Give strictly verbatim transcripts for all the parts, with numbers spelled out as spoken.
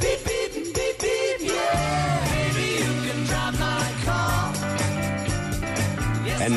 Beep, beep, beep, beep, yeah. Baby, you can drive my car. Yes, and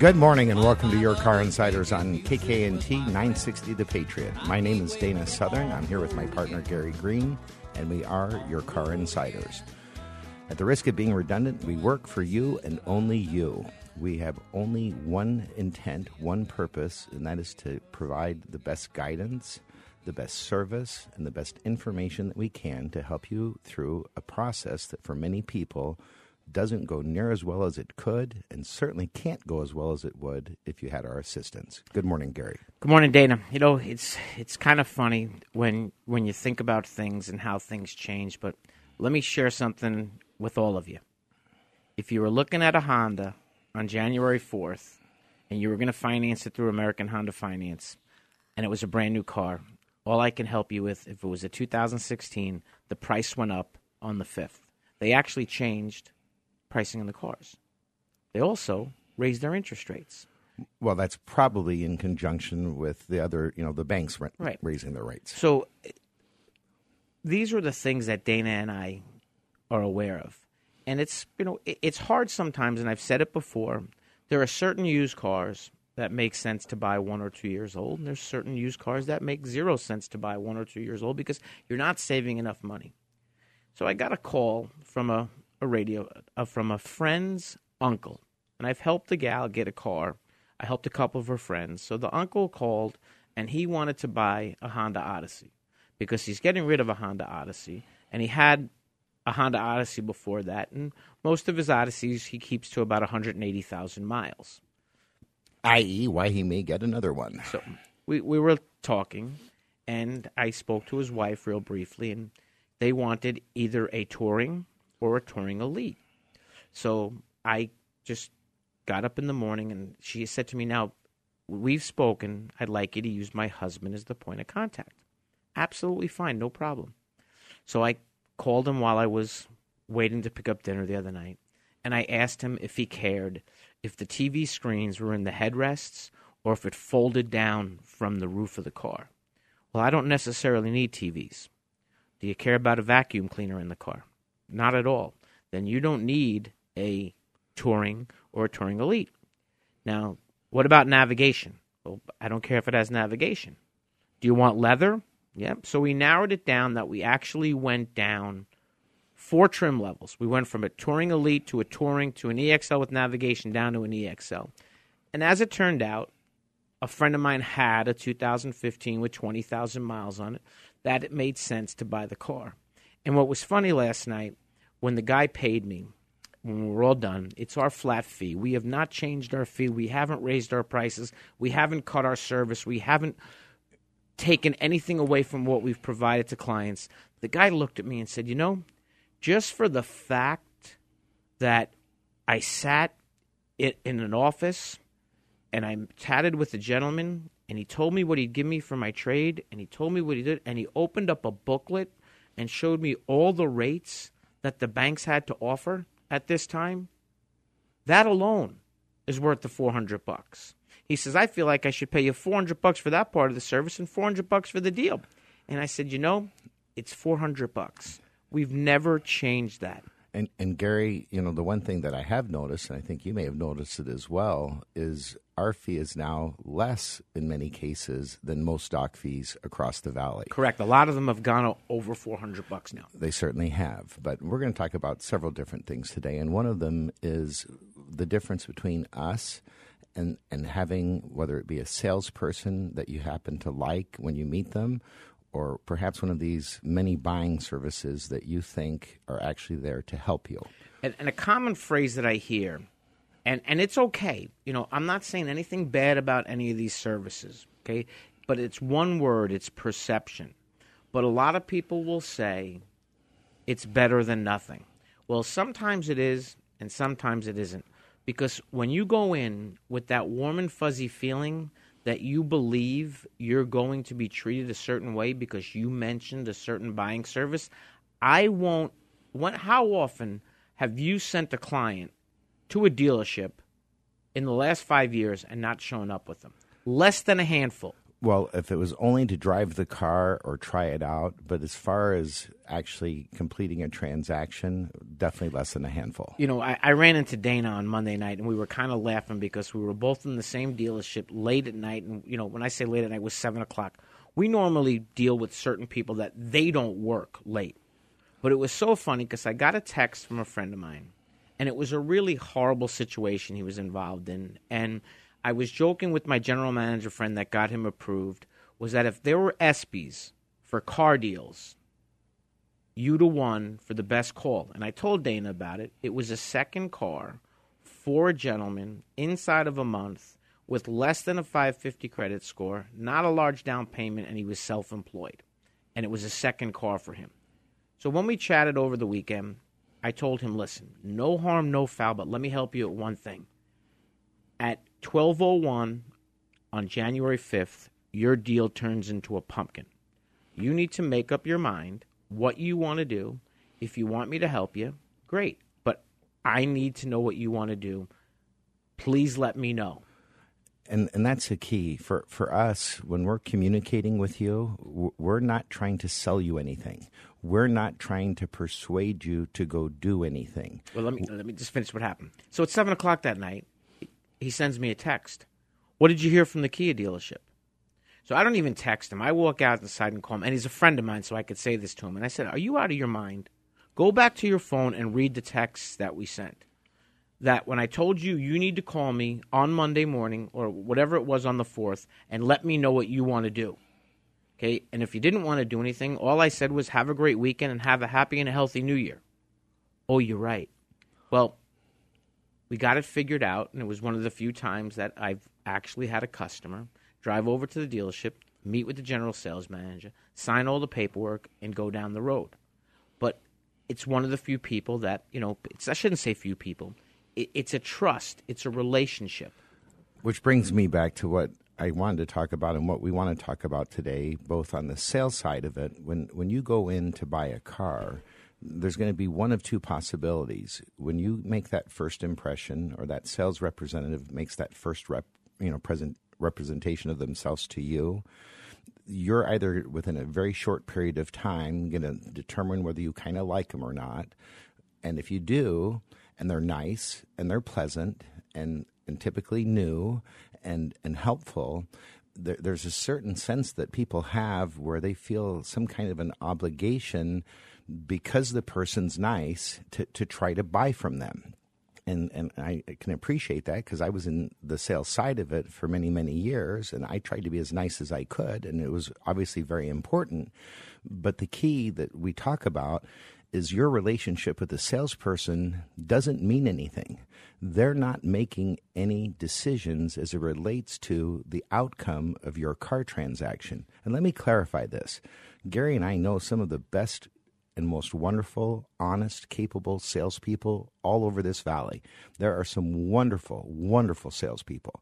Good morning and welcome to Your Car Insiders on K K N T nine sixty The Patriot. My name is Dana Southern. I'm here with my partner, Gary Green, and we are Your Car Insiders. At the risk of being redundant, we work for you and only you. We have only one intent, one purpose, and that is to provide the best guidance, the best service, and the best information that we can to help you through a process that for many people doesn't go near as well as it could and certainly can't go as well as it would if you had our assistance. Good morning, Gary. Good morning, Dana. You know, it's it's kind of funny when when you think about things and how things change, but let me share something with all of you. If you were looking at a Honda on January fourth and you were going to finance it through American Honda Finance and it was a brand new car, all I can help you with, if it was a two thousand sixteen, the price went up on the fifth. They actually changed pricing on the cars. They also raised their interest rates. Well, that's probably in conjunction with the other, you know, the banks ra- right. raising their rates. So these are the things that Dana and I are aware of. And it's, you know, it's hard sometimes, and I've said it before, there are certain used cars that make sense to buy one or two years old, and there's certain used cars that make zero sense to buy one or two years old because you're not saving enough money. So I got a call from a, a radio uh, from a friend's uncle, and I've helped a gal get a car. I helped a couple of her friends. So the uncle called, and he wanted to buy a Honda Odyssey because he's getting rid of a Honda Odyssey, and he had a Honda Odyssey before that, and most of his Odysseys he keeps to about one hundred eighty thousand miles. that is why he may get another one. So we, we were talking, and I spoke to his wife real briefly, and they wanted either a Touring or a Touring Elite. So I just got up in the morning, and she said to me, now, we've spoken. I'd like you to use my husband as the point of contact. Absolutely fine, no problem. So I called him while I was waiting to pick up dinner the other night, and I asked him if he cared if the T V screens were in the headrests or if it folded down from the roof of the car. Well, I don't necessarily need T Vs. Do you care about a vacuum cleaner in the car? Not at all. Then you don't need a Touring or a Touring Elite. Now, what about navigation? Well, I don't care if it has navigation. Do you want leather? Yep. So we narrowed it down that we actually went down four trim levels. We went from a Touring Elite to a Touring to an E X L with navigation down to an E X L. And as it turned out, a friend of mine had a two thousand fifteen with twenty thousand miles on it that it made sense to buy the car. And what was funny last night, when the guy paid me, when we were all done, it's our flat fee. We have not changed our fee. We haven't raised our prices. We haven't cut our service. We haven't taken anything away from what we've provided to clients. The guy looked at me and said, you know, just for the fact that I sat in, in an office and I chatted with a gentleman and he told me what he'd give me for my trade and he told me what he did and he opened up a booklet and showed me all the rates that the banks had to offer at this time, that alone is worth the four hundred bucks. He says, I feel like I should pay you four hundred bucks for that part of the service and four hundred bucks for the deal. And I said, you know, it's four hundred bucks. We've never changed that. And, and Gary, you know, the one thing that I have noticed, and I think you may have noticed it as well, is our fee is now less in many cases than most doc fees across the valley. Correct. A lot of them have gone over four hundred bucks now. They certainly have. But we're going to talk about several different things today. And one of them is the difference between us and, and having, whether it be a salesperson that you happen to like when you meet them, or perhaps one of these many buying services that you think are actually there to help you. And, and a common phrase that I hear, and, and it's okay, you know, I'm not saying anything bad about any of these services, okay? But it's one word, it's perception. But a lot of people will say it's better than nothing. Well, sometimes it is and sometimes it isn't. Because when you go in with that warm and fuzzy feeling that you believe you're going to be treated a certain way because you mentioned a certain buying service, I won't when, how often have you sent a client to a dealership in the last five years and not shown up with them? Less than a handful. Well, if it was only to drive the car or try it out, but as far as actually completing a transaction, definitely less than a handful. You know, I, I ran into Dana on Monday night, and we were kind of laughing because we were both in the same dealership late at night. And, you know, when I say late at night, it was seven o'clock. We normally deal with certain people that they don't work late. But it was so funny because I got a text from a friend of mine, and it was a really horrible situation he was involved in, and I was joking with my general manager friend that got him approved, was that if there were ESPYs for car deals, you'd have won for the best call. And I told Dana about it. It was a second car for a gentleman inside of a month with less than a five fifty credit score, not a large down payment, and he was self-employed. And it was a second car for him. So when we chatted over the weekend, I told him, listen, no harm, no foul, but let me help you at one thing. At twelve oh one on January fifth, your deal turns into a pumpkin. You need to make up your mind what you want to do. If you want me to help you, great. But I need to know what you want to do. Please let me know. And and that's the key. For, for us, when we're communicating with you, we're not trying to sell you anything. We're not trying to persuade you to go do anything. Well, let me let me just finish what happened. So it's seven o'clock that night. He sends me a text. What did you hear from the Kia dealership? So I don't even text him. I walk out inside and call him, and he's a friend of mine, so I could say this to him. And I said, are you out of your mind? Go back to your phone and read the texts that we sent. That when I told you, you need to call me on Monday morning or whatever it was on the fourth and let me know what you want to do. Okay? And if you didn't want to do anything, all I said was have a great weekend and have a happy and a healthy new year. Oh, you're right. Well, we got it figured out, and it was one of the few times that I've actually had a customer drive over to the dealership, meet with the general sales manager, sign all the paperwork, and go down the road. But it's one of the few people that, you know, it's, I shouldn't say few people. It, it's a trust. It's a relationship. Which brings me back to what I wanted to talk about and what we want to talk about today, both on the sales side of it. When, when you go in to buy a car, there's going to be one of two possibilities. When you make that first impression, or that sales representative makes that first rep, you know, present representation of themselves to you, you're either within a very short period of time going to determine whether you kind of like them or not. And if you do, and they're nice, and they're pleasant, and, and typically new and, and helpful, there, there's a certain sense that people have where they feel some kind of an obligation because the person's nice to, to try to buy from them. And and I can appreciate that because I was in the sales side of it for many, many years, and I tried to be as nice as I could, and it was obviously very important. But the key that we talk about is your relationship with the salesperson doesn't mean anything. They're not making any decisions as it relates to the outcome of your car transaction. And let me clarify this. Gary and I know some of the best and most wonderful, honest, capable salespeople all over this valley. There are some wonderful, wonderful salespeople.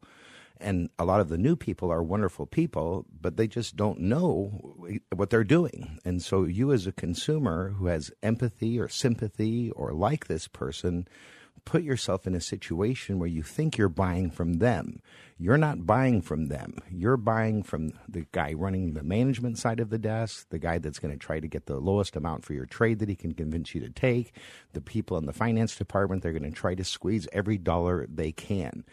And a lot of the new people are wonderful people, but they just don't know what they're doing. And so you as a consumer who has empathy or sympathy or like this person, put yourself in a situation where you think you're buying from them. You're not buying from them. You're buying from the guy running the management side of the desk, the guy that's going to try to get the lowest amount for your trade that he can convince you to take, the people in the finance department, they're going to try to squeeze every dollar they can.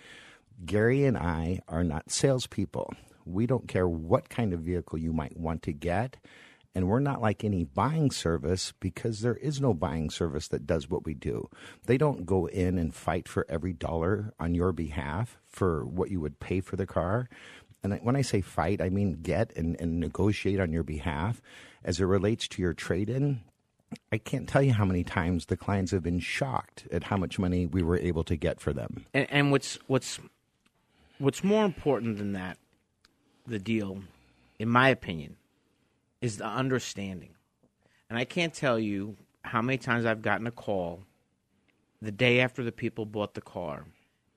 Gary and I are not salespeople. We don't care what kind of vehicle you might want to get. And we're not like any buying service, because there is no buying service that does what we do. They don't go in and fight for every dollar on your behalf for what you would pay for the car. And when I say fight, I mean get and, and negotiate on your behalf. As it relates to your trade-in, I can't tell you how many times the clients have been shocked at how much money we were able to get for them. And, and what's what's what's more important than that, the deal, in my opinion, is the understanding. And I can't tell you how many times I've gotten a call the day after the people bought the car,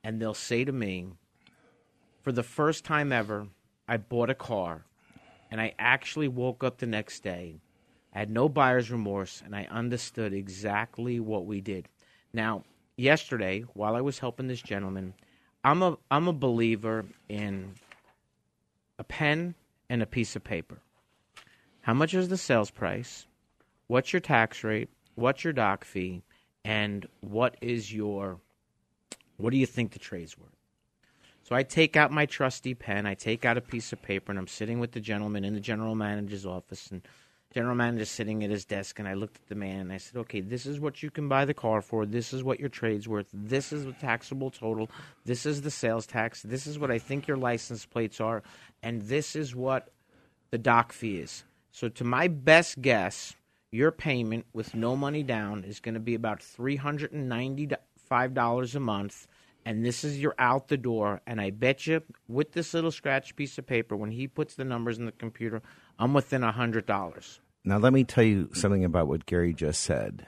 and they'll say to me, for the first time ever, I bought a car, and I actually woke up the next day. I had no buyer's remorse, and I understood exactly what we did. Now, yesterday, while I was helping this gentleman, I'm a I'm a believer in a pen and a piece of paper. How much is the sales price? What's your tax rate? What's your doc fee? And what is your, what do you think the trade's worth? So I take out my trusty pen, I take out a piece of paper, and I'm sitting with the gentleman in the general manager's office, and the general manager's sitting at his desk, and I looked at the man, and I said, okay, this is what you can buy the car for, this is what your trade's worth, this is the taxable total, this is the sales tax, this is what I think your license plates are, and this is what the doc fee is. So to my best guess, your payment with no money down is going to be about three hundred ninety-five dollars a month, and this is your out the door. And I bet you with this little scratch piece of paper, when he puts the numbers in the computer, I'm within one hundred dollars. Now let me tell you something about what Gary just said.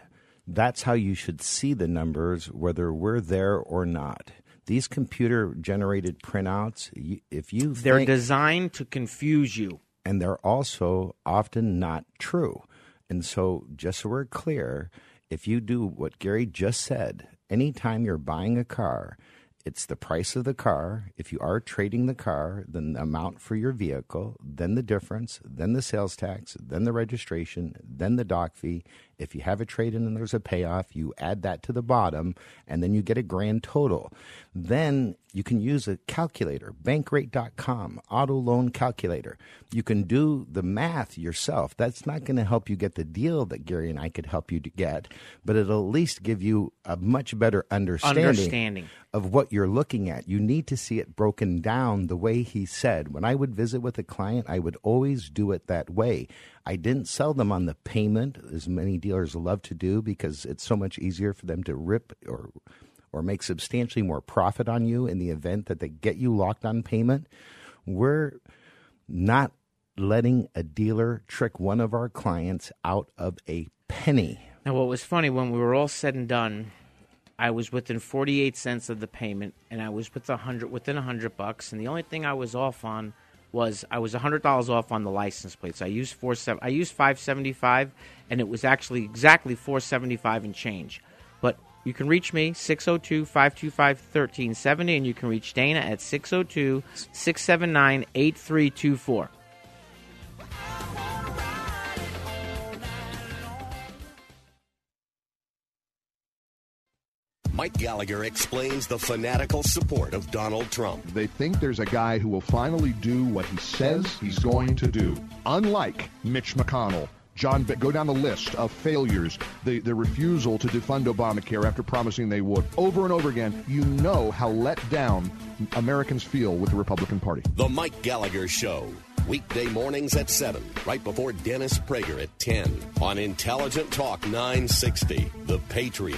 That's how you should see the numbers, whether we're there or not. These computer-generated printouts, if you think— They're designed to confuse you. And they're also often not true. And so just so we're clear, if you do what Gary just said, anytime you're buying a car, it's the price of the car. If you are trading the car, then the amount for your vehicle, then the difference, then the sales tax, then the registration, then the doc fee. If you have a trade-in and there's a payoff, you add that to the bottom, and then you get a grand total. Then you can use a calculator, bankrate dot com, auto loan calculator. You can do the math yourself. That's not going to help you get the deal that Gary and I could help you to get, but it'll at least give you a much better understanding, understanding. of what you're looking at. You need to see it broken down the way he said. When I would visit with a client, I would always do it that way. I didn't sell them on the payment, as many dealers love to do, because it's so much easier for them to rip or or make substantially more profit on you in the event that they get you locked on payment. We're not letting a dealer trick one of our clients out of a penny. Now, what was funny, when we were all said and done, I was within forty-eight cents of the payment, and I was with one hundred, within one hundred bucks, and the only thing I was off on was I was one hundred dollars off on the license plates. I used four I used five seventy-five, and it was actually exactly four seventy-five and change. But you can reach me, six oh two, five two five, one three seven oh, and you can reach Dana at six oh two, six seven nine, eight three two four. Mike Gallagher explains the fanatical support of Donald Trump. They think there's a guy who will finally do what he says he's going to do. Unlike Mitch McConnell, John Be- go down the list of failures, the, the refusal to defund Obamacare after promising they would. Over and over again, you know how let down Americans feel with the Republican Party. The Mike Gallagher Show, weekday mornings at seven, right before Dennis Prager at ten, on Intelligent Talk nine sixty, The Patriot.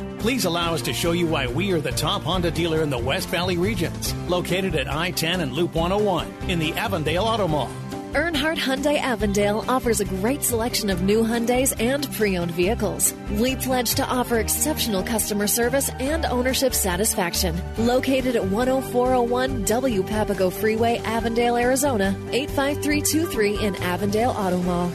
Please allow us to show you why we are the top Honda dealer in the West Valley regions, located at I ten and Loop one oh one in the Avondale Auto Mall. Earnhardt Hyundai Avondale offers a great selection of new Hyundais and pre-owned vehicles. We pledge to offer exceptional customer service and ownership satisfaction. Located at one oh four oh one W Papago Freeway, Avondale, Arizona, eight five three two three in Avondale Auto Mall.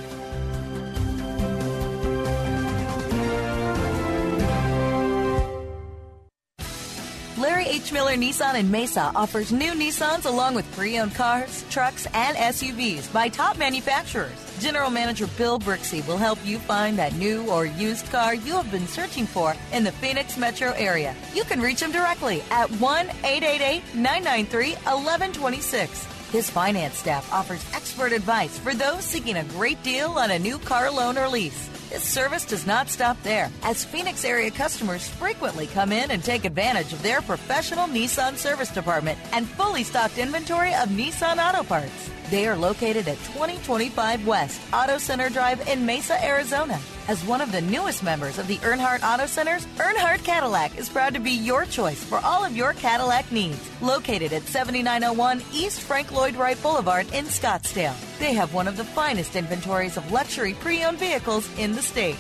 Miller Nissan in Mesa offers new Nissans along with pre-owned cars, trucks, and S U Vs by top manufacturers. General Manager Bill Brixey will help you find that new or used car you have been searching for in the Phoenix metro area. You can reach him directly at one eight eight eight nine nine three one one two six. His finance staff offers expert advice for those seeking a great deal on a new car loan or lease. His service does not stop there, as Phoenix area customers frequently come in and take advantage of their professional Nissan service department and fully stocked inventory of Nissan auto parts. They are located at twenty twenty-five West Auto Center Drive in Mesa, Arizona. As one of the newest members of the Earnhardt Auto Centers, Earnhardt Cadillac is proud to be your choice for all of your Cadillac needs. Located at seventy-nine oh one East Frank Lloyd Wright Boulevard in Scottsdale, they have one of the finest inventories of luxury pre-owned vehicles in the state.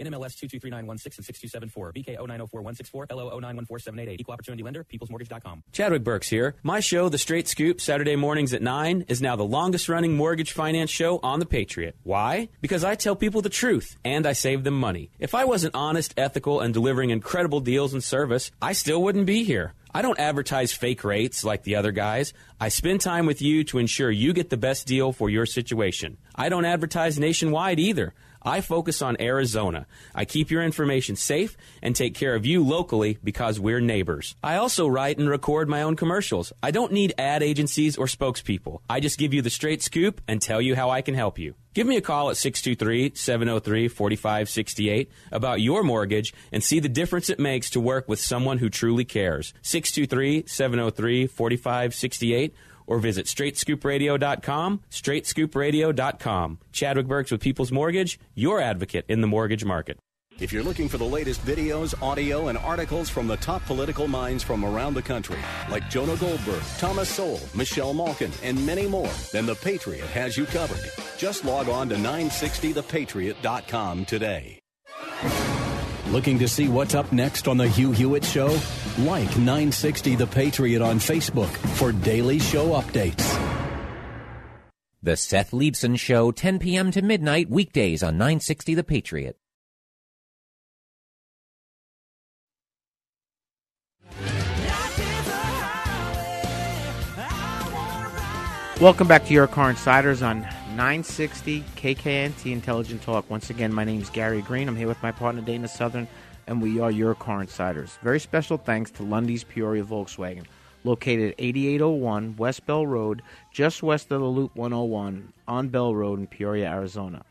N M L S two two three nine one six and six two seven four, B K zero nine zero four one six four, L O zero nine one four seven eight eight, Equal Opportunity Lender, peoples mortgage dot com. Chadwick Burks here. My show, The Straight Scoop, Saturday mornings at nine, is now the longest-running mortgage finance show on The Patriot. Why? Because I tell people the truth, and I save them money. If I wasn't honest, ethical, and delivering incredible deals and service, I still wouldn't be here. I don't advertise fake rates like the other guys. I spend time with you to ensure you get the best deal for your situation. I don't advertise nationwide either. I focus on Arizona. I keep your information safe and take care of you locally because we're neighbors. I also write and record my own commercials. I don't need ad agencies or spokespeople. I just give you the straight scoop and tell you how I can help you. Give me a call at six two three seven oh three four five six eight about your mortgage and see the difference it makes to work with someone who truly cares. six two three seven oh three four five six eight. Or visit straight scoop radio dot com, straight scoop radio dot com. Chadwick Burks with People's Mortgage, your advocate in the mortgage market. If you're looking for the latest videos, audio, and articles from the top political minds from around the country, like Jonah Goldberg, Thomas Sowell, Michelle Malkin, and many more, then The Patriot has you covered. Just log on to nine sixty the patriot dot com today. Looking to see what's up next on The Hugh Hewitt Show? Like nine sixty The Patriot on Facebook for daily show updates. The Seth Leibson Show, ten p.m. to midnight, weekdays on nine sixty The Patriot. Welcome back to Your Car Insiders on nine sixty K K N T Intelligent Talk. Once again, my name is Gary Green. I'm here with my partner Dana Southern, and we are Your Car Insiders. Very special thanks to Lundy's Peoria Volkswagen, located at eighty-eight oh one West Bell Road, just west of the Loop one oh one on Bell Road in Peoria, Arizona.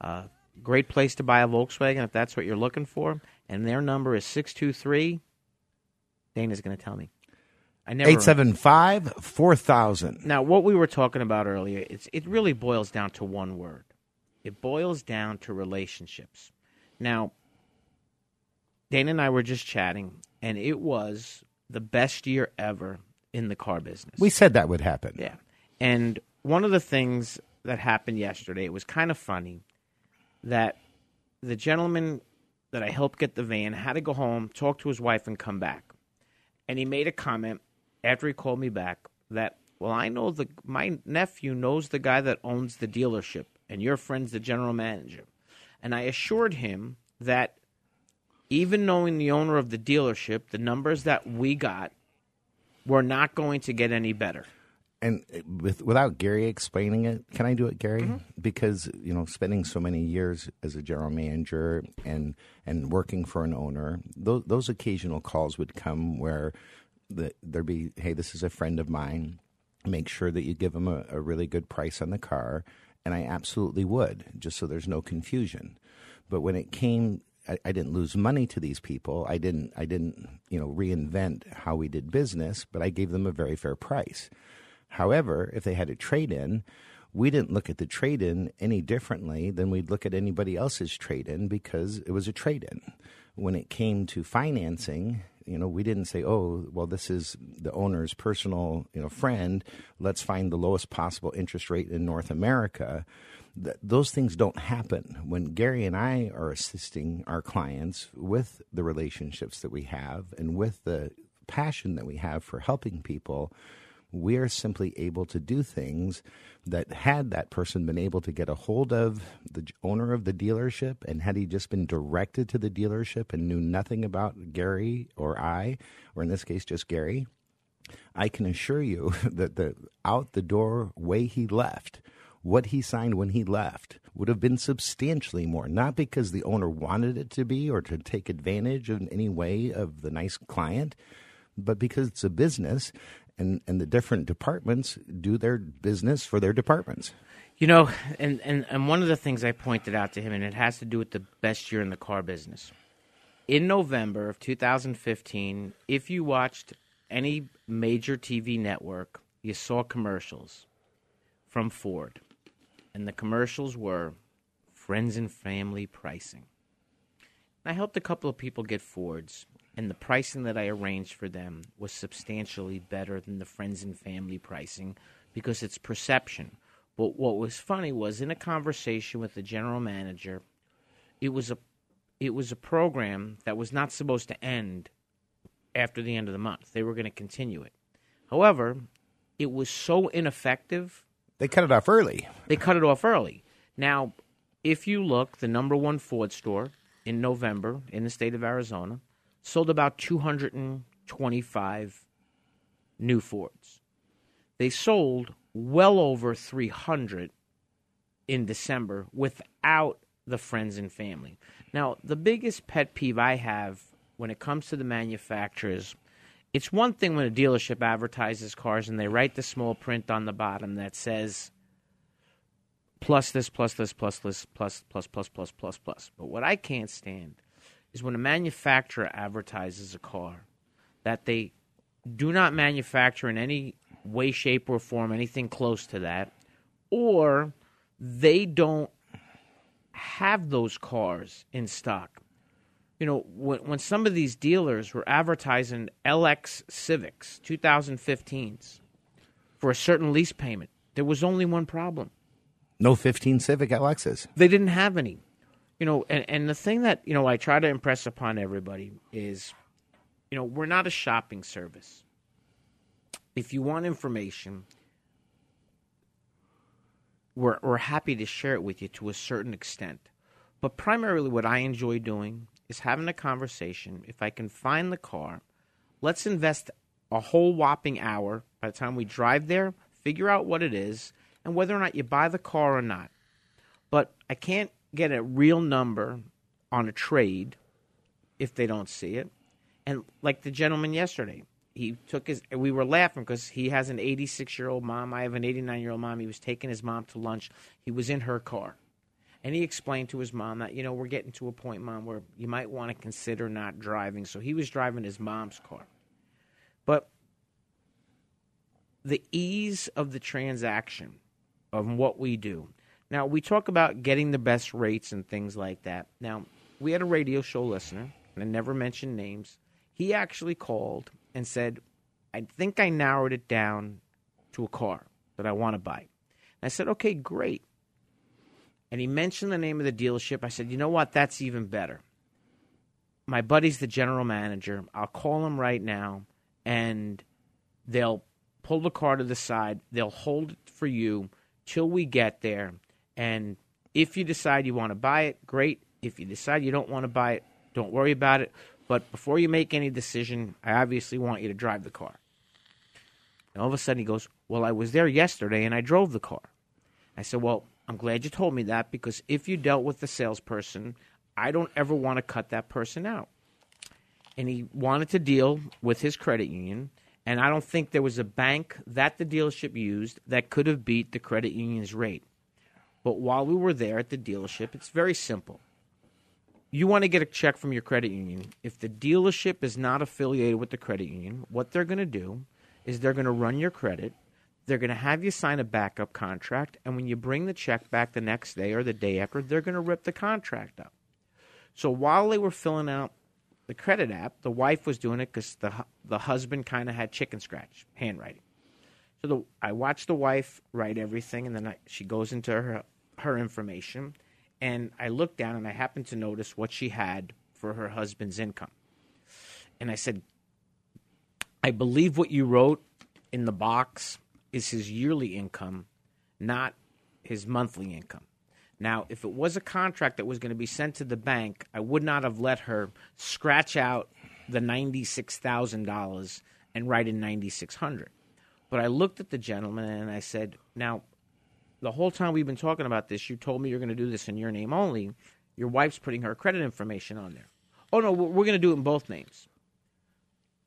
Uh, great place to buy a Volkswagen if that's what you're looking for. And their number is six two three. Dana's going to tell me. eight seven five four thousand. Now, what we were talking about earlier, it's, it really boils down to one word. It boils down to relationships. Now, Dana and I were just chatting, and it was the best year ever in the car business. We said that would happen. Yeah. And one of the things that happened yesterday, it was kind of funny that the gentleman that I helped get the van had to go home, talk to his wife, and come back. And he made a comment after he called me back that, well, I know the my nephew knows the guy that owns the dealership, and your friend's the general manager. And I assured him that even knowing the owner of the dealership, the numbers that we got were not going to get any better. And with, without Gary explaining it, can I do it, Gary? Mm-hmm. Because, you know, spending so many years as a general manager and and working for an owner, those, those occasional calls would come where the, there'd be, hey, this is a friend of mine. Make sure that you give him a, a really good price on the car. And I absolutely would, just so there's no confusion. But when it came, I, I didn't lose money to these people. I didn't, I didn't, you know, reinvent how we did business, but I gave them a very fair price. However, if they had a trade-in, we didn't look at the trade-in any differently than we'd look at anybody else's trade-in, because it was a trade-in. When it came to financing, you know, we didn't say, oh, well, this is the owner's personal, you know, friend. Let's find the lowest possible interest rate in North America. Th- those things don't happen. When Gary and I are assisting our clients with the relationships that we have and with the passion that we have for helping people, we are simply able to do things that, had that person been able to get a hold of the owner of the dealership, and had he just been directed to the dealership and knew nothing about Gary or I, or in this case, just Gary, I can assure you that the out the door way he left, what he signed when he left would have been substantially more, not because the owner wanted it to be or to take advantage in any way of the nice client, but because it's a business. And, and the different departments do their business for their departments. You know, and, and, and one of the things I pointed out to him, and it has to do with the best year in the car business. In November of two thousand fifteen, if you watched any major T V network, you saw commercials from Ford. And the commercials were friends and family pricing. And I helped a couple of people get Fords. And the pricing that I arranged for them was substantially better than the friends and family pricing, because it's perception. But what was funny was, in a conversation with the general manager, it was a it was a program that was not supposed to end after the end of the month. They were going to continue it. However, it was so ineffective. They cut it off early. They cut it off early. Now, if you look, the number one Ford store in November in the state of Arizona sold about two hundred twenty-five new Fords. They sold well over three hundred in December without the friends and family. Now, the biggest pet peeve I have when it comes to the manufacturers, it's one thing when a dealership advertises cars and they write the small print on the bottom that says plus this, plus this, plus this, plus, plus, plus, plus, plus, plus. But what I can't stand is when a manufacturer advertises a car that they do not manufacture in any way, shape, or form, anything close to that, or they don't have those cars in stock. You know, when, when some of these dealers were advertising L X Civics, two thousand fifteens, for a certain lease payment, there was only one problem. No fifteen Civic L Xs. They didn't have any. You know, and, and the thing that, you know, I try to impress upon everybody is, you know, we're not a shopping service. If you want information, we're, we're happy to share it with you to a certain extent. But primarily what I enjoy doing is having a conversation. If I can find the car, let's invest a whole whopping hour by the time we drive there, figure out what it is, and whether or not you buy the car or not. But I can't get a real number on a trade if they don't see it. And like the gentleman yesterday, he took his, we were laughing because he has an eighty-six-year-old mom. I have an eighty-nine-year-old mom. He was taking his mom to lunch. He was in her car. And he explained to his mom that, you know, we're getting to a point, Mom, where you might want to consider not driving. So he was driving his mom's car. But the ease of the transaction of what we do. Now, we talk about getting the best rates and things like that. Now, we had a radio show listener, and I never mentioned names. He actually called and said, I think I narrowed it down to a car that I want to buy. And I said, okay, great. And he mentioned the name of the dealership. I said, you know what? That's even better. My buddy's the general manager. I'll call him right now, and they'll pull the car to the side. They'll hold it for you till we get there. And if you decide you want to buy it, great. If you decide you don't want to buy it, don't worry about it. But before you make any decision, I obviously want you to drive the car. And all of a sudden he goes, well, I was there yesterday and I drove the car. I said, well, I'm glad you told me that, because if you dealt with the salesperson, I don't ever want to cut that person out. And he wanted to deal with his credit union. And I don't think there was a bank that the dealership used that could have beat the credit union's rate. But while we were there at the dealership, it's very simple. You want to get a check from your credit union. If the dealership is not affiliated with the credit union, what they're going to do is they're going to run your credit. They're going to have you sign a backup contract, and when you bring the check back the next day or the day after, they're going to rip the contract up. So while they were filling out the credit app, the wife was doing it because the the husband kind of had chicken scratch handwriting. So the, I watched the wife write everything, and then I, she goes into her her information, and I looked down, and I happened to notice what she had for her husband's income. And I said, I believe what you wrote in the box is his yearly income, not his monthly income. Now, if it was a contract that was going to be sent to the bank, I would not have let her scratch out the ninety-six thousand dollars and write in ninety-six hundred dollars. But I looked at the gentleman and I said, now, the whole time we've been talking about this, you told me you're going to do this in your name only. Your wife's putting her credit information on there. Oh, no, we're going to do it in both names.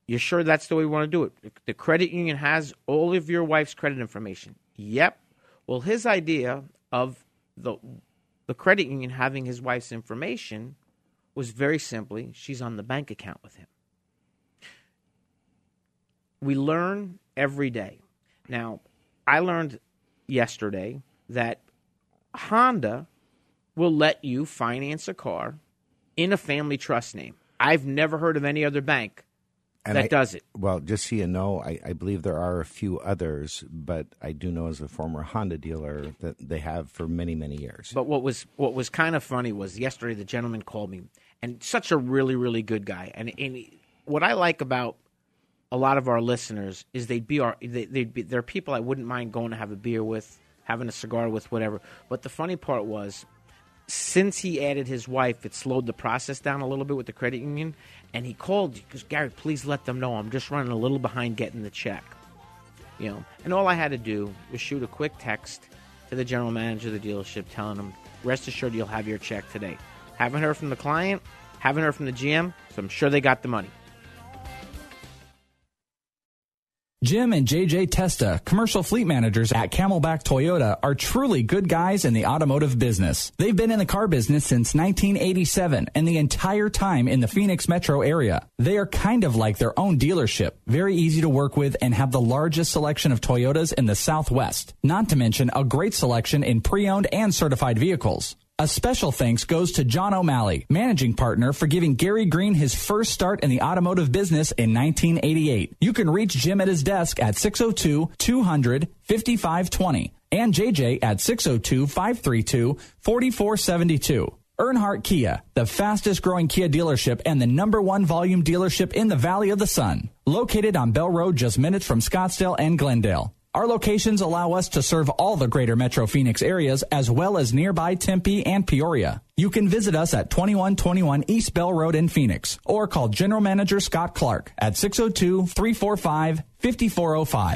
You're sure that's the way we want to do it? The credit union has all of your wife's credit information. Yep. Well, his idea of the the credit union having his wife's information was very simply, she's on the bank account with him. We learn every day. Now, I learned yesterday that Honda will let you finance a car in a family trust name. I've never heard of any other bank And that I, does it. Well, just so you know, I, I believe there are a few others, but I do know as a former Honda dealer that they have for many, many years. But what was what was kind of funny was yesterday the gentleman called me, and such a really, really good guy. And, and he, what I like about a lot of our listeners is they'd be our they, they'd be they're people I wouldn't mind going to have a beer with, having a cigar with, whatever. But the funny part was, since he added his wife, it slowed the process down a little bit with the credit union. And he called, he goes, Gary, please let them know I'm just running a little behind getting the check. You know, and all I had to do was shoot a quick text to the general manager of the dealership telling him, rest assured you'll have your check today. Haven't heard from the client, haven't heard from the G M, so I'm sure they got the money. Jim and J J Testa, commercial fleet managers at Camelback Toyota, are truly good guys in the automotive business. They've been in the car business since nineteen eighty-seven and the entire time in the Phoenix metro area. They are kind of like their own dealership, very easy to work with, and have the largest selection of Toyotas in the Southwest, not to mention a great selection in pre-owned and certified vehicles. A special thanks goes to John O'Malley, managing partner, for giving Gary Green his first start in the automotive business in nineteen eighty-eight. You can reach Jim at his desk at six oh two, two hundred, fifty-five twenty and J J at six oh two, five three two, four four seven two. Earnhardt Kia, the fastest growing Kia dealership and the number one volume dealership in the Valley of the Sun. Located on Bell Road, just minutes from Scottsdale and Glendale. Our locations allow us to serve all the greater Metro Phoenix areas as well as nearby Tempe and Peoria. You can visit us at twenty-one twenty-one East Bell Road in Phoenix or call General Manager Scott Clark at six oh two, three four five, five four oh five.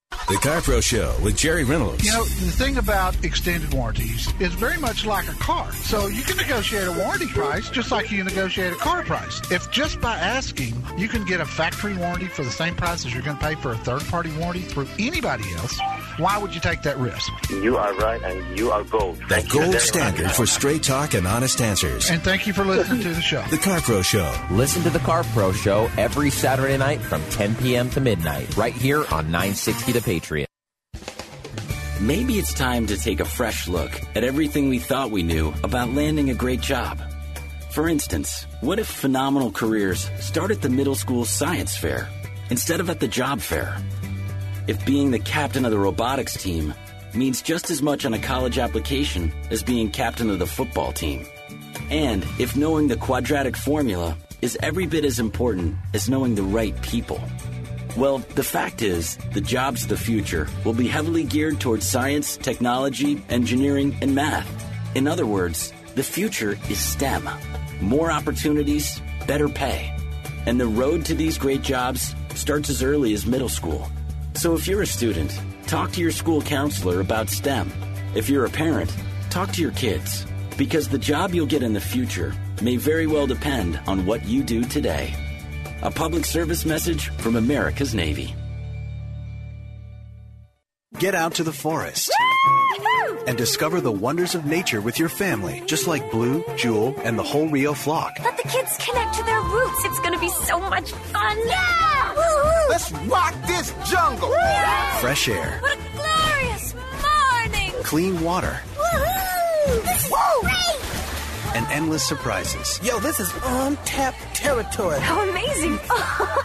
The Car Pro Show with Jerry Reynolds. You know, the thing about extended warranties is very much like a car. So you can negotiate a warranty price just like you negotiate a car price. If just by asking, you can get a factory warranty for the same price as you're going to pay for a third-party warranty through anybody else, why would you take that risk? You are right, and you are gold. The gold standard for straight talk and honest answers. And thank you for listening to the show. The Car Pro Show. Listen to The Car Pro Show every Saturday night from ten p.m. to midnight, right here on nine sixty The Patriot. Maybe it's time to take a fresh look at everything we thought we knew about landing a great job. For instance, what if phenomenal careers start at the middle school science fair instead of at the job fair? If being the captain of the robotics team means just as much on a college application as being captain of the football team? And if knowing the quadratic formula is every bit as important as knowing the right people? Well, the fact is, the jobs of the future will be heavily geared towards science, technology, engineering, and math. In other words, the future is STEM. More opportunities, better pay. And the road to these great jobs starts as early as middle school. So if you're a student Talk to your school counselor about STEM. If you're a parent, talk to your kids, because the job you'll get in the future may very well depend on what you do today. A public service message from America's Navy. Get out to the forest and discover the wonders of nature with your family, just like Blue, Jewel, and the whole Rio flock. Let the kids connect to their roots. It's going to be so much fun. Yeah! Woo-hoo! Let's rock this jungle. Woo-hoo! Fresh air. What a glorious morning. Clean water. Woo-hoo! This is great! And endless surprises. Yo, this is untapped territory. How amazing.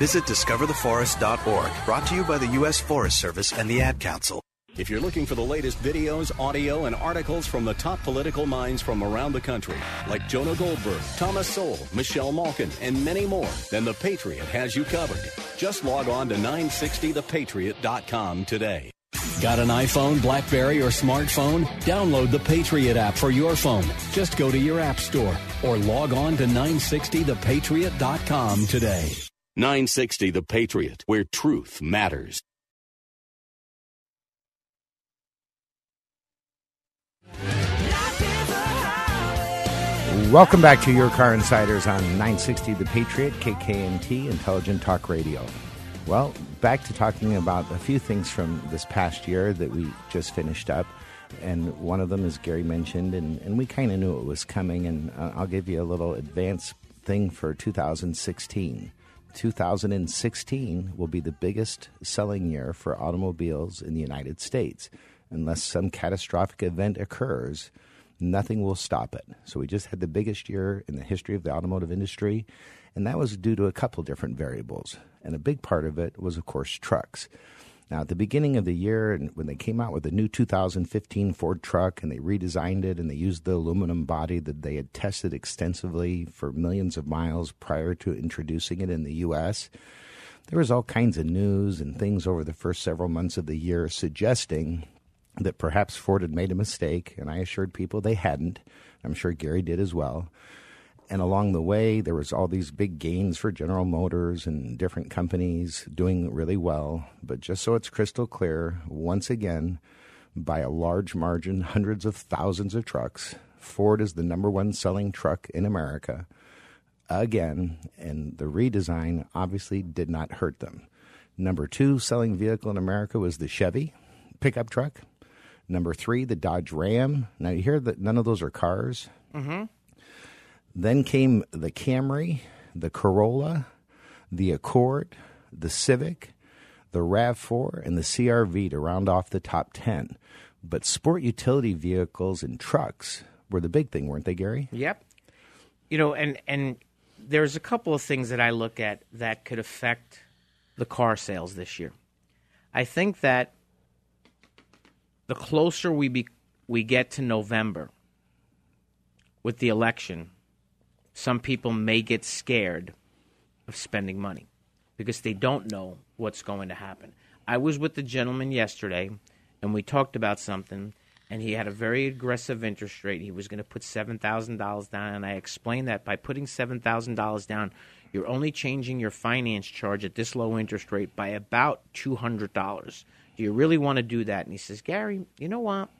Visit discover the forest dot org. Brought to you by the U S Forest Service and the Ad Council. If you're looking for the latest videos, audio, and articles from the top political minds from around the country, like Jonah Goldberg, Thomas Sowell, Michelle Malkin, and many more, then The Patriot has you covered. Just log on to nine sixty the patriot dot com today. Got an iPhone, BlackBerry, or smartphone? Download the Patriot app for your phone. Just go to your app store or log on to nine sixty the patriot dot com today. nine sixty The Patriot, where truth matters. Welcome back to Your Car Insiders on nine sixty The Patriot, K K N T, Intelligent Talk Radio. Well, back to talking about a few things from this past year that we just finished up. And one of them, as Gary mentioned, and, and we kind of knew it was coming. And uh, I'll give you a little advance thing for two thousand sixteen. two thousand sixteen will be the biggest selling year for automobiles in the United States. Unless some catastrophic event occurs, nothing will stop it. So we just had the biggest year in the history of the automotive industry, and that was due to a couple different variables. And a big part of it was, of course, trucks. Now, at the beginning of the year, and when they came out with the new two thousand fifteen Ford truck and they redesigned it and they used the aluminum body that they had tested extensively for millions of miles prior to introducing it in the U S, there was all kinds of news and things over the first several months of the year suggesting that perhaps Ford had made a mistake, and I assured people they hadn't. I'm sure Gary did as well. And along the way, there was all these big gains for General Motors and different companies doing really well. But just so it's crystal clear, once again, by a large margin, hundreds of thousands of trucks, Ford is the number one selling truck in America again, and the redesign obviously did not hurt them. Number two selling vehicle in America was the Chevy pickup truck. Number three, the Dodge Ram. Now, you hear that none of those are cars. Mm-hmm. Then came the Camry, the Corolla, the Accord, the Civic, the RAV four, and the C R V to round off the top ten. But sport utility vehicles and trucks were the big thing, weren't they, Gary? Yep. You know, and, and there's a couple of things that I look at that could affect the car sales this year. I think that the closer we be, we get to November with the election, some people may get scared of spending money because they don't know what's going to happen. I was with the gentleman yesterday, and we talked about something, and he had a very aggressive interest rate. He was going to put seven thousand dollars down, and I explained that by putting seven thousand dollars down, you're only changing your finance charge at this low interest rate by about two hundred dollars. Do you really want to do that? And he says, Gary, you know what?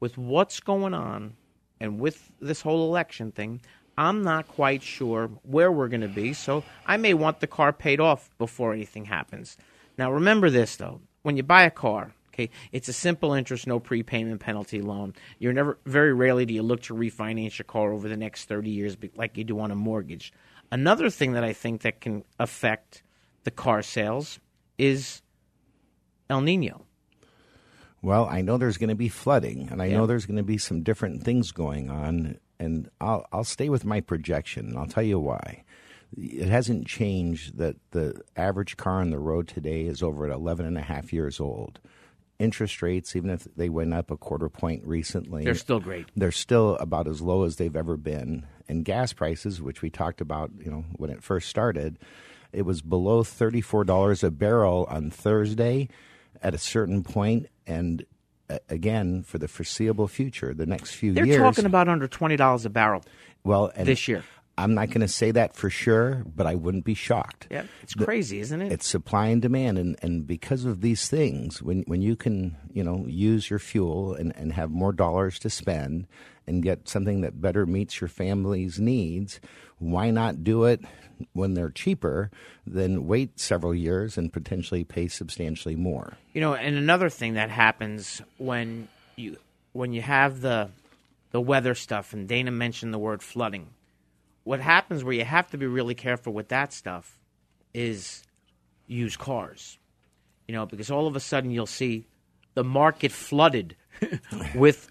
With what's going on and with this whole election thing, I'm not quite sure where we're going to be, so I may want the car paid off before anything happens. Now, remember this, though. When you buy a car, okay, it's a simple interest, no prepayment penalty loan. You're never very rarely do you look to refinance your car over the next thirty years like you do on a mortgage. Another thing that I think that can affect the car sales is El Nino. Well, I know there's going to be flooding, and I yeah. know there's going to be some different things going on, and I'll I'll stay with my projection, and I'll tell you why. It hasn't changed that the average car on the road today is over at eleven and a half years old. Interest rates, even if they went up a quarter point recently, they're still great. They're still about as low as they've ever been. And gas prices, which we talked about, you know, when it first started, it was below thirty-four dollars a barrel on Thursday at a certain point, and uh, again, for the foreseeable future, the next few They're years. They're talking about under twenty dollars a barrel well, and this year. I'm not going to say that for sure, but I wouldn't be shocked. Yeah, it's crazy, isn't it? It's supply and demand. And, and because of these things, when when you can, you know, use your fuel and, and have more dollars to spend and get something that better meets your family's needs, why not do it when they're cheaper than wait several years and potentially pay substantially more? You know, and another thing that happens when you when you have the the weather stuff, and Dana mentioned the word flooding. What happens where you have to be really careful with that stuff is used cars, you know, because all of a sudden you'll see the market flooded with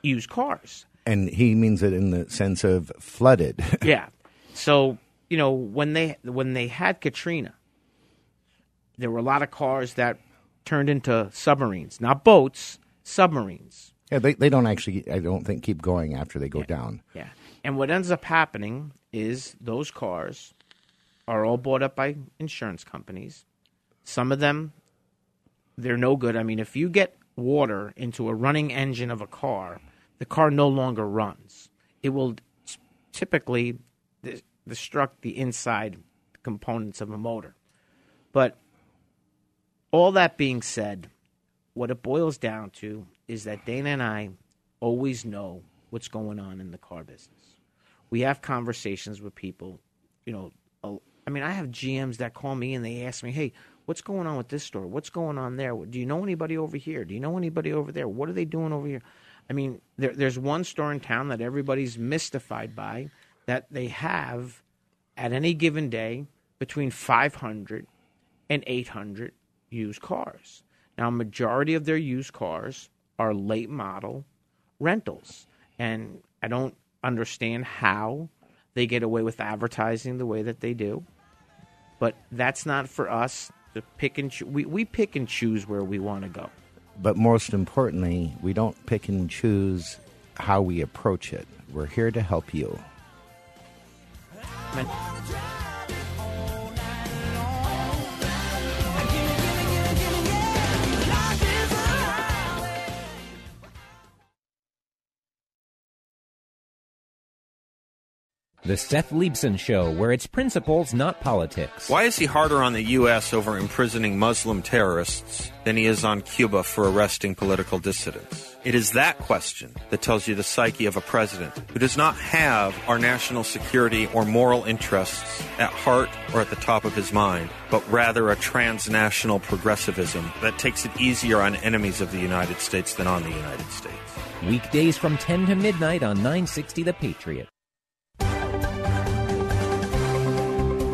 used cars. And he means it in the sense of flooded. Yeah. So, you know, when they when they had Katrina, there were a lot of cars that turned into submarines, not boats, submarines. Yeah, they, they don't actually, I don't think, keep going after they go yeah. down. Yeah. And what ends up happening is those cars are all bought up by insurance companies. Some of them, they're no good. I mean, if you get water into a running engine of a car, the car no longer runs. It will typically destruct the inside components of a motor. But all that being said, what it boils down to is that Dana and I always know what's going on in the car business. We have conversations with people, you know, I mean, I have G Ms that call me and they ask me, hey, what's going on with this store? What's going on there? Do you know anybody over here? Do you know anybody over there? What are they doing over here? I mean, there, there's one store in town that everybody's mystified by, that they have at any given day between five hundred and eight hundred used cars. Now, a majority of their used cars are late model rentals, and I don't understand how they get away with advertising the way that they do, but that's not for us to pick and choose. We, we pick and choose where we want to go. But most importantly, we don't pick and choose how we approach it. We're here to help you. Amen. The Seth Leibson Show, where it's principles, not politics. Why is he harder on the U S over imprisoning Muslim terrorists than he is on Cuba for arresting political dissidents? It is that question that tells you the psyche of a president who does not have our national security or moral interests at heart or at the top of his mind, but rather a transnational progressivism that takes it easier on enemies of the United States than on the United States. Weekdays from ten to midnight on nine sixty The Patriot.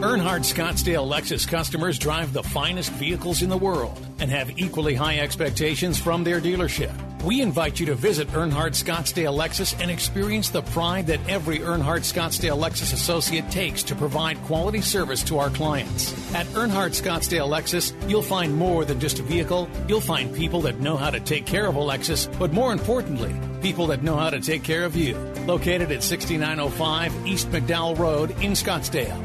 Earnhardt Scottsdale Lexus customers drive the finest vehicles in the world and have equally high expectations from their dealership. We invite you to visit Earnhardt Scottsdale Lexus and experience the pride that every Earnhardt Scottsdale Lexus associate takes to provide quality service to our clients. At Earnhardt Scottsdale Lexus, you'll find more than just a vehicle. You'll find people that know how to take care of a Lexus, but more importantly, people that know how to take care of you. Located at sixty-nine oh five East McDowell Road in Scottsdale.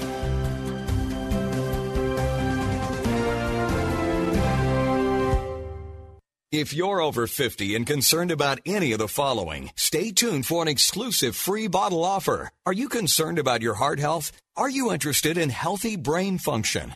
If you're over fifty and concerned about any of the following, stay tuned for an exclusive free bottle offer. Are you concerned about your heart health? Are you interested in healthy brain function?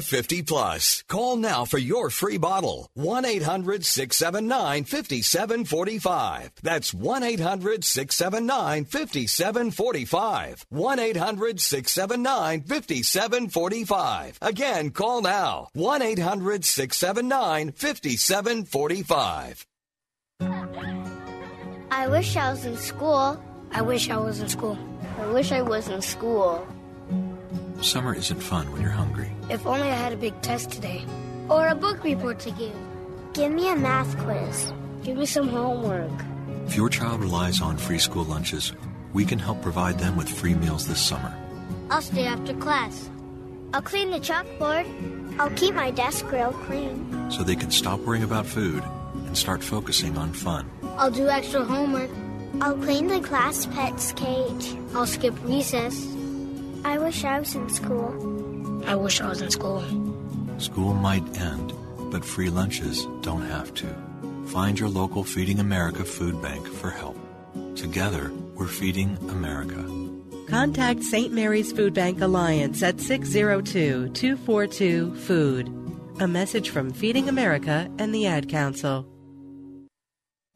fifty plus. Call now for your free bottle. one eight hundred, six seven nine, five seven four five. That's one eight hundred, six seven nine, five seven four five. one eight hundred, six seven nine, five seven four five. Again, call now. one eight hundred, six seven nine, five seven four five. I wish I was in school. I wish I was in school. I wish I was in school. Summer isn't fun when you're hungry. If only I had a big test today. Or a book report to give. Give me a math quiz. Give me some homework. If your child relies on free school lunches, we can help provide them with free meals this summer. I'll stay after class. I'll clean the chalkboard. I'll keep my desk real clean. So they can stop worrying about food and start focusing on fun. I'll do extra homework. I'll clean the class pet's cage. I'll skip recess. I wish I was in school. I wish I was in school. School might end, but free lunches don't have to. Find your local Feeding America food bank for help. Together, we're Feeding America. Contact Saint Mary's Food Bank Alliance at six zero two, two four two, FOOD. A message from Feeding America and the Ad Council.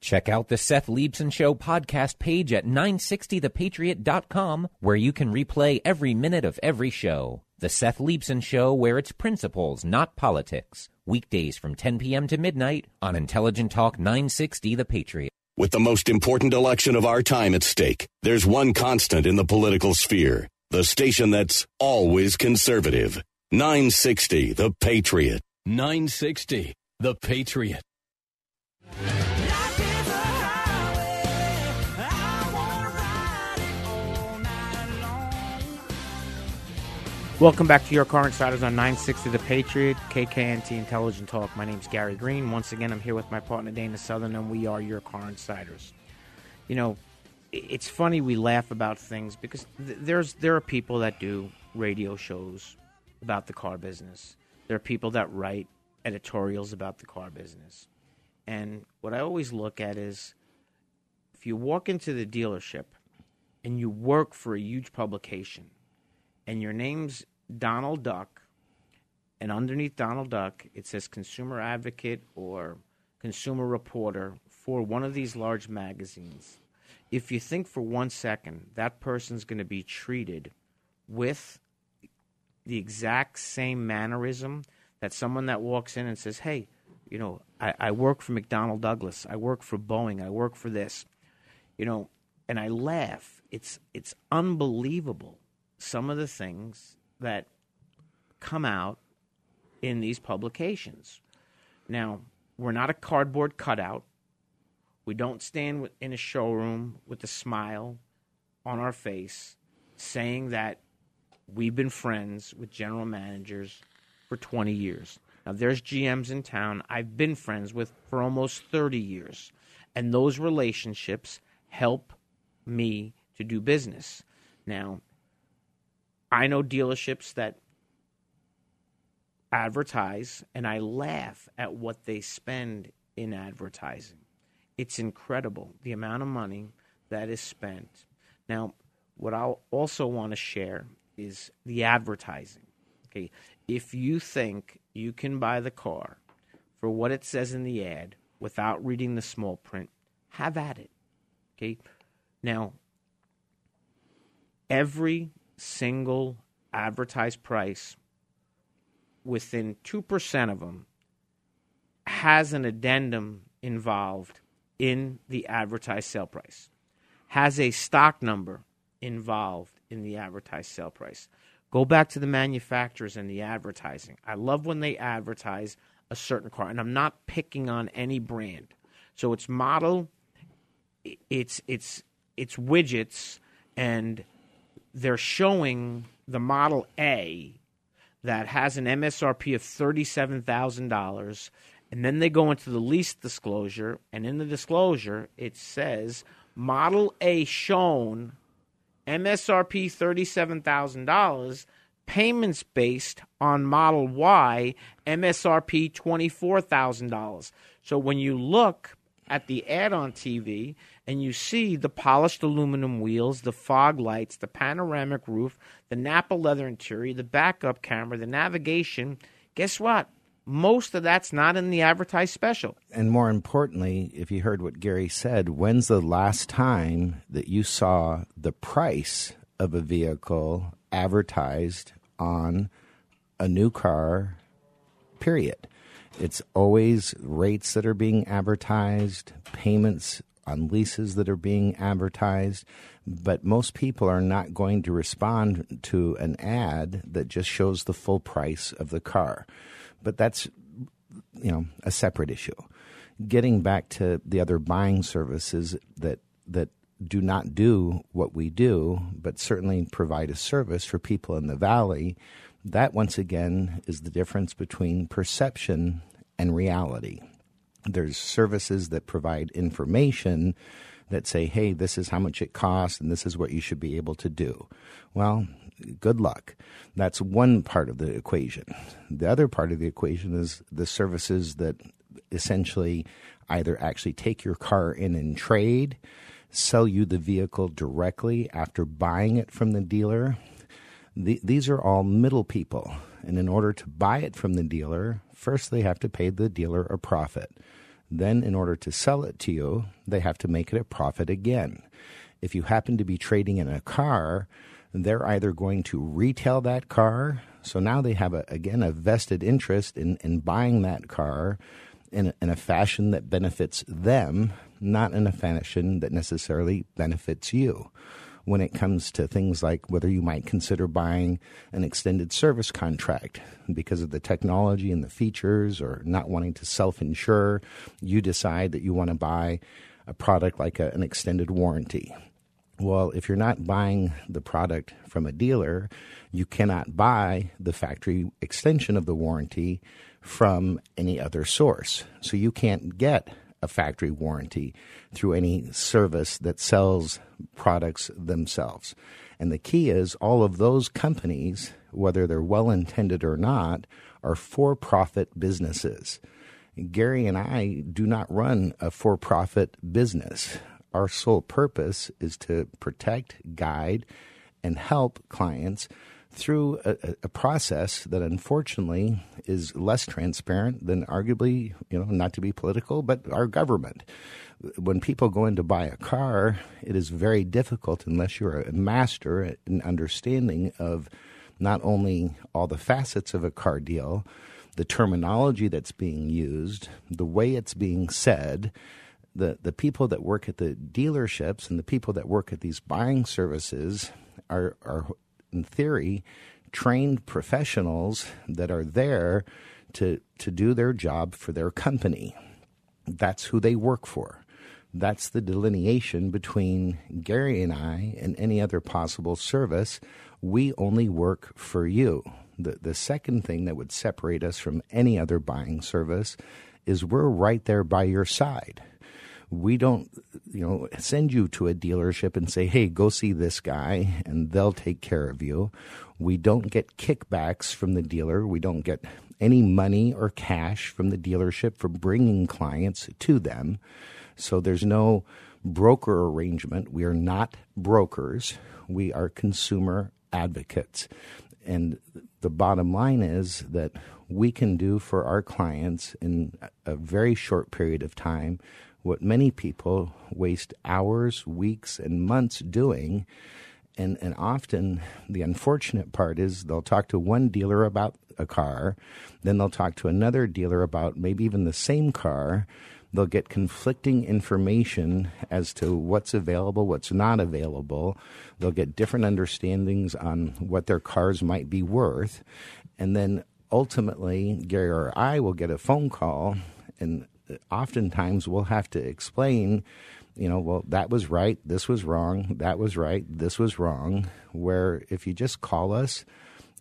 Check out the Seth Leibson Show podcast page at nine sixty the patriot dot com, where you can replay every minute of every show. The Seth Leibson Show, where it's principles, not politics. Weekdays from ten p.m. to midnight on Intelligent Talk nine sixty The Patriot. With the most important election of our time at stake, there's one constant in the political sphere. The station that's always conservative. nine sixty The Patriot. nine sixty The Patriot. Welcome back to Your Car Insiders on nine sixty The Patriot, K K N T Intelligent Talk. My name's Gary Green. Once again, I'm here with my partner, Dana Southern, and we are Your Car Insiders. You know, it's funny we laugh about things because th- there's there are people that do radio shows about the car business. There are people that write editorials about the car business. And what I always look at is if you walk into the dealership and you work for a huge publication, and your name's Donald Duck, and underneath Donald Duck, it says consumer advocate or consumer reporter for one of these large magazines. If you think for one second that person's going to be treated with the exact same mannerism that someone that walks in and says, hey, you know, I, I work for McDonnell Douglas, I work for Boeing, I work for this, you know, and I laugh. It's it's unbelievable. Some of the things that come out in these publications. Now, we're not a cardboard cutout. We don't stand in a showroom with a smile on our face saying that we've been friends with general managers for twenty years. Now, there's G Ms in town I've been friends with for almost thirty years, and those relationships help me to do business. Now, I know dealerships that advertise, and I laugh at what they spend in advertising. It's incredible, the amount of money that is spent. Now, what I'll also want to share is the advertising. Okay, if you think you can buy the car for what it says in the ad without reading the small print, have at it. Okay, now, every single advertised price, within two percent of them, has an addendum involved in the advertised sale price, has a stock number involved in the advertised sale price. Go back to the manufacturers and the advertising. I love when they advertise a certain car, and I'm not picking on any brand. So it's model, it's it's it's widgets, and they're showing the Model A that has an M S R P of thirty-seven thousand dollars, and then they go into the lease disclosure, and in the disclosure, it says Model A shown, M S R P thirty-seven thousand dollars, payments based on Model Y, M S R P twenty-four thousand dollars. So when you look at the ad on T V, and you see the polished aluminum wheels, the fog lights, the panoramic roof, the Napa leather interior, the backup camera, the navigation, guess what? Most of that's not in the advertised special. And more importantly, if you heard what Gary said, when's the last time that you saw the price of a vehicle advertised on a new car, period? It's always rates that are being advertised, payments on leases that are being advertised. But most people are not going to respond to an ad that just shows the full price of the car. But that's, you know, a separate issue. Getting back to the other buying services that that do not do what we do, but certainly provide a service for people in the valley, that once again is the difference between perception and reality. There's services that provide information that say, hey, this is how much it costs and this is what you should be able to do. Well, good luck. That's one part of the equation. The other part of the equation is the services that essentially either actually take your car in and trade, sell you the vehicle directly after buying it from the dealer. The, these are all middle people. And in order to buy it from the dealer, first they have to pay the dealer a profit. Then in order to sell it to you, they have to make it a profit again. If you happen to be trading in a car, they're either going to retail that car, so now they have, a, again, a vested interest in, in buying that car in, in a fashion that benefits them, not in a fashion that necessarily benefits you. When it comes to things like whether you might consider buying an extended service contract because of the technology and the features or not wanting to self-insure, you decide that you want to buy a product like a, an extended warranty. Well, if you're not buying the product from a dealer, you cannot buy the factory extension of the warranty from any other source. So you can't get a factory warranty through any service that sells products themselves. And the key is all of those companies, whether they're well-intended or not, are for-profit businesses. Gary and I do not run a for-profit business. Our sole purpose is to protect, guide, and help clients through a, a process that unfortunately is less transparent than arguably, you know, not to be political, but our government. When people go in to buy a car, it is very difficult unless you're a master in understanding of not only all the facets of a car deal, the terminology that's being used, the way it's being said, the the people that work at the dealerships and the people that work at these buying services are are in theory, trained professionals that are there to to do their job for their company. That's who they work for. That's the delineation between Gary and I and any other possible service. We only work for you. The, the second thing that would separate us from any other buying service is we're right there by your side. We don't, you know, send you to a dealership and say, hey, go see this guy and they'll take care of you. We don't get kickbacks from the dealer. We don't get any money or cash from the dealership for bringing clients to them. So there's no broker arrangement. We are not brokers. We are consumer advocates. And the bottom line is that we can do for our clients in a very short period of time what many people waste hours, weeks, and months doing. And, and often the unfortunate part is they'll talk to one dealer about a car, then they'll talk to another dealer about maybe even the same car. They'll get conflicting information as to what's available, what's not available. They'll get different understandings on what their cars might be worth. And then ultimately, Gary or I will get a phone call, and oftentimes we'll have to explain, you know, well, that was right, this was wrong, that was right, this was wrong, where if you just call us,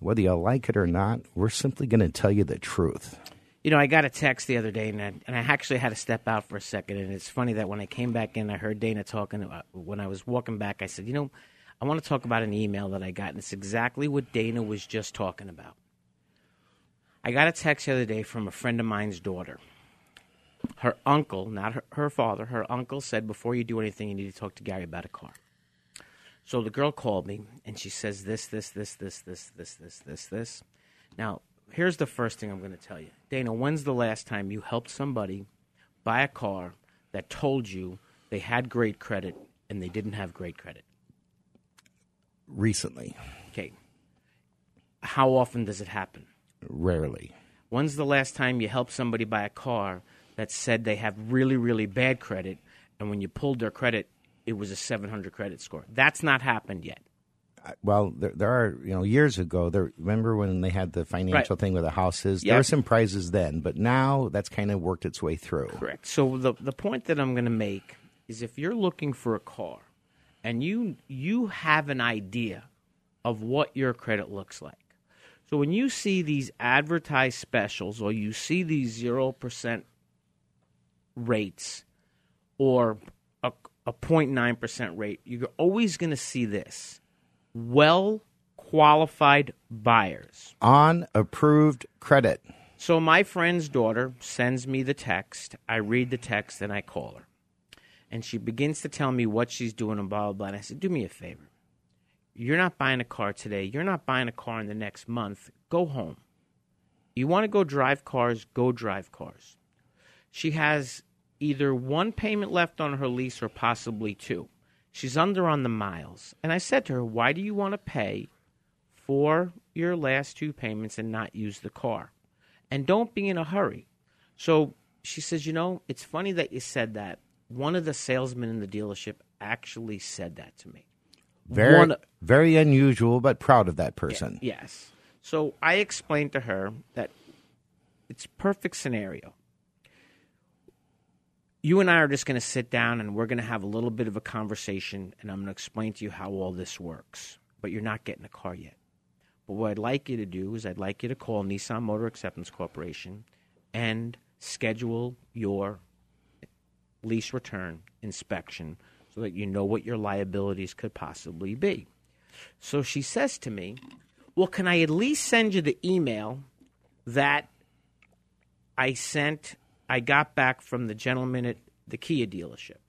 whether you like it or not, we're simply going to tell you the truth. You know, I got a text the other day, and I, and I actually had to step out for a second, and it's funny that when I came back in, I heard Dana talking. About, when I was walking back, I said, you know, I want to talk about an email that I got, and it's exactly what Dana was just talking about. I got a text the other day from a friend of mine's daughter. Her uncle, not her, her father, her uncle said, before you do anything, you need to talk to Gary about a car. So the girl called me, and she says this, this, this, this, this, this, this, this, this. Now, here's the first thing I'm going to tell you. Dana, when's the last time you helped somebody buy a car that told you they had great credit and they didn't have great credit? Recently. Okay. How often does it happen? Rarely. When's the last time you helped somebody buy a car that said they have really, really bad credit, and when you pulled their credit, it was a seven hundred credit score? That's not happened yet. Well, there, there are, you know, years ago, there, remember when they had the financial right. thing with the houses? Yep. There were some prizes then, but now that's kind of worked its way through. Correct. So the, the point that I'm going to make is if you're looking for a car and you you have an idea of what your credit looks like. So when you see these advertised specials or you see these zero percent rates or a, a zero point nine percent rate, you're always going to see this. Well-qualified buyers. On approved credit. So my friend's daughter sends me the text. I read the text, and I call her. And she begins to tell me what she's doing and blah, blah, blah. And I said, do me a favor. You're not buying a car today. You're not buying a car in the next month. Go home. You want to go drive cars, go drive cars. She has either one payment left on her lease or possibly two. She's under on the miles. And I said to her, why do you want to pay for your last two payments and not use the car? And don't be in a hurry. So she says, you know, it's funny that you said that. One of the salesmen in the dealership actually said that to me. Very, One, very unusual, but proud of that person. Yes. So I explained to her that it's a perfect scenario. You and I are just going to sit down and we're going to have a little bit of a conversation, and I'm going to explain to you how all this works. But you're not getting a car yet. But what I'd like you to do is I'd like you to call Nissan Motor Acceptance Corporation and schedule your lease return inspection so that you know what your liabilities could possibly be. So she says to me, well, can I at least send you the email that I sent – I got back from the gentleman at the Kia dealership?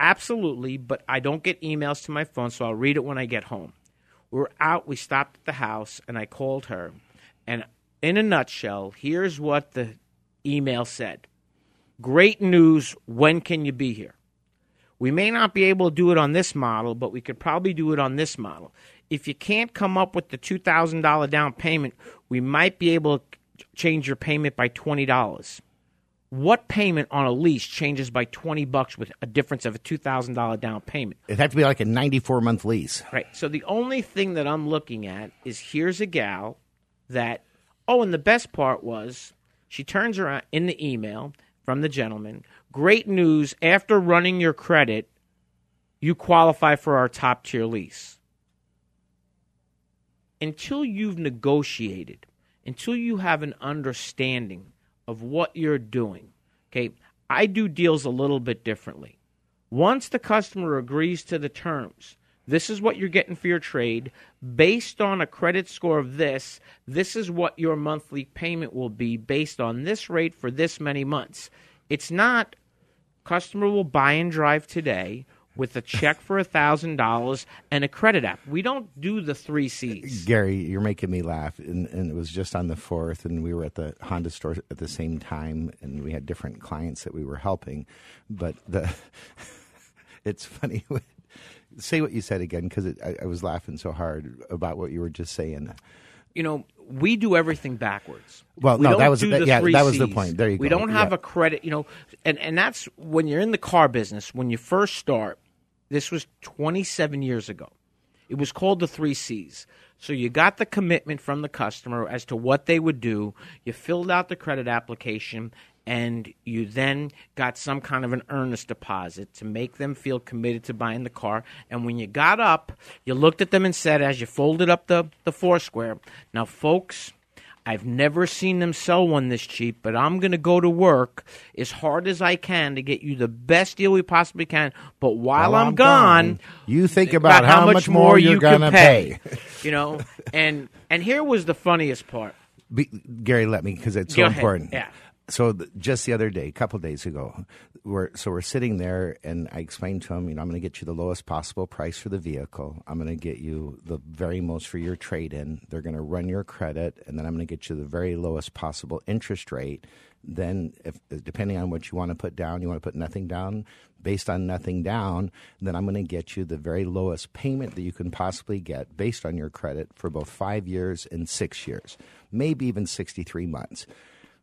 Absolutely, but I don't get emails to my phone, so I'll read it when I get home. We were out, we stopped at the house, and I called her. And in a nutshell, here's what the email said. Great news, when can you be here? We may not be able to do it on this model, but we could probably do it on this model. If you can't come up with the two thousand dollars down payment, we might be able to change your payment by twenty dollars. What payment on a lease changes by twenty bucks with a difference of a two thousand dollars down payment? It'd have to be like a ninety-four month lease. Right. So the only thing that I'm looking at is here's a gal that, oh, and the best part was she turns around in the email from the gentleman, great news, after running your credit, you qualify for our top-tier lease. Until you've negotiated, until you have an understanding of what you're doing, okay, I do deals a little bit differently. Once the customer agrees to the terms, this is what you're getting for your trade. Based on a credit score of this, this is what your monthly payment will be based on this rate for this many months. It's not customer will buy and drive today with a check for one thousand dollars and a credit app. We don't do the three C's. Gary, you're making me laugh. And, and it was just on the fourth, and we were at the Honda store at the same time, and we had different clients that we were helping. But the it's funny. Say what you said again, because I, I was laughing so hard about what you were just saying. You know, we do everything backwards. Well, we no, that was the, yeah, that was the point. There you go. We don't have yeah. a credit, you know, and, and that's when you're in the car business, when you first start. This was twenty-seven years ago. It was called the three C's. So you got the commitment from the customer as to what they would do. You filled out the credit application, and you then got some kind of an earnest deposit to make them feel committed to buying the car. And when you got up, you looked at them and said, as you folded up the, the Foursquare, now, folks, I've never seen them sell one this cheap, but I'm going to go to work as hard as I can to get you the best deal we possibly can. But while, while I'm, I'm gone, gone, you think about, about how much, much more you're going to pay. pay. You know, and and here was the funniest part. Be, Gary, let me, because it's so important. Yeah. so th- just the other day, a couple of days ago, we're so we're sitting there, and I explained to him, you know, I'm going to get you the lowest possible price for the vehicle. I'm going to get you the very most for your trade-in. They're going to run your credit, and then I'm going to get you the very lowest possible interest rate. Then, if depending on what you want to put down, you want to put nothing down, based on nothing down, then I'm going to get you the very lowest payment that you can possibly get based on your credit for both five years and six years, maybe even sixty-three months.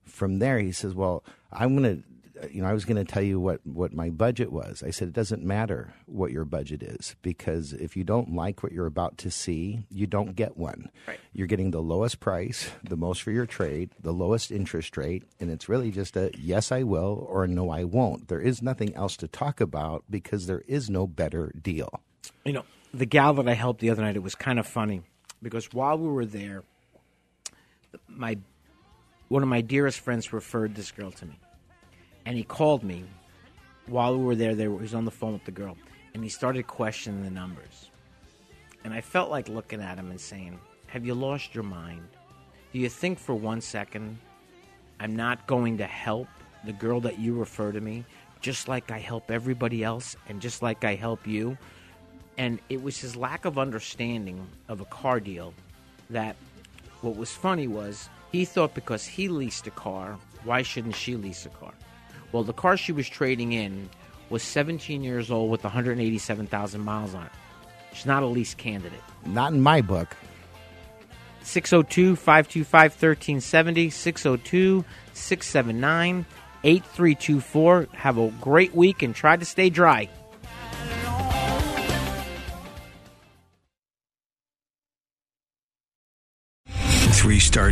From there, he says, well, I'm going to, you know, I was going to tell you what, what my budget was. I said, it doesn't matter what your budget is, because if you don't like what you're about to see, you don't get one. Right. You're getting the lowest price, the most for your trade, the lowest interest rate, and it's really just a yes, I will, or no, I won't. There is nothing else to talk about because there is no better deal. You know, the gal that I helped the other night, it was kind of funny because while we were there, my One of my dearest friends referred this girl to me, and he called me while we were there. They were, he was on the phone with the girl, and he started questioning the numbers. And I felt like looking at him and saying, have you lost your mind? Do you think for one second I'm not going to help the girl that you refer to me, just like I help everybody else and just like I help you? And it was his lack of understanding of a car deal that what was funny was, he thought because he leased a car, why shouldn't she lease a car? Well, the car she was trading in was seventeen years old with one hundred eighty-seven thousand miles on it. She's not a lease candidate. Not in my book. six oh two, five two five, one three seven oh, six oh two, six seven nine, eight three two four. Have a great week and try to stay dry. Three-star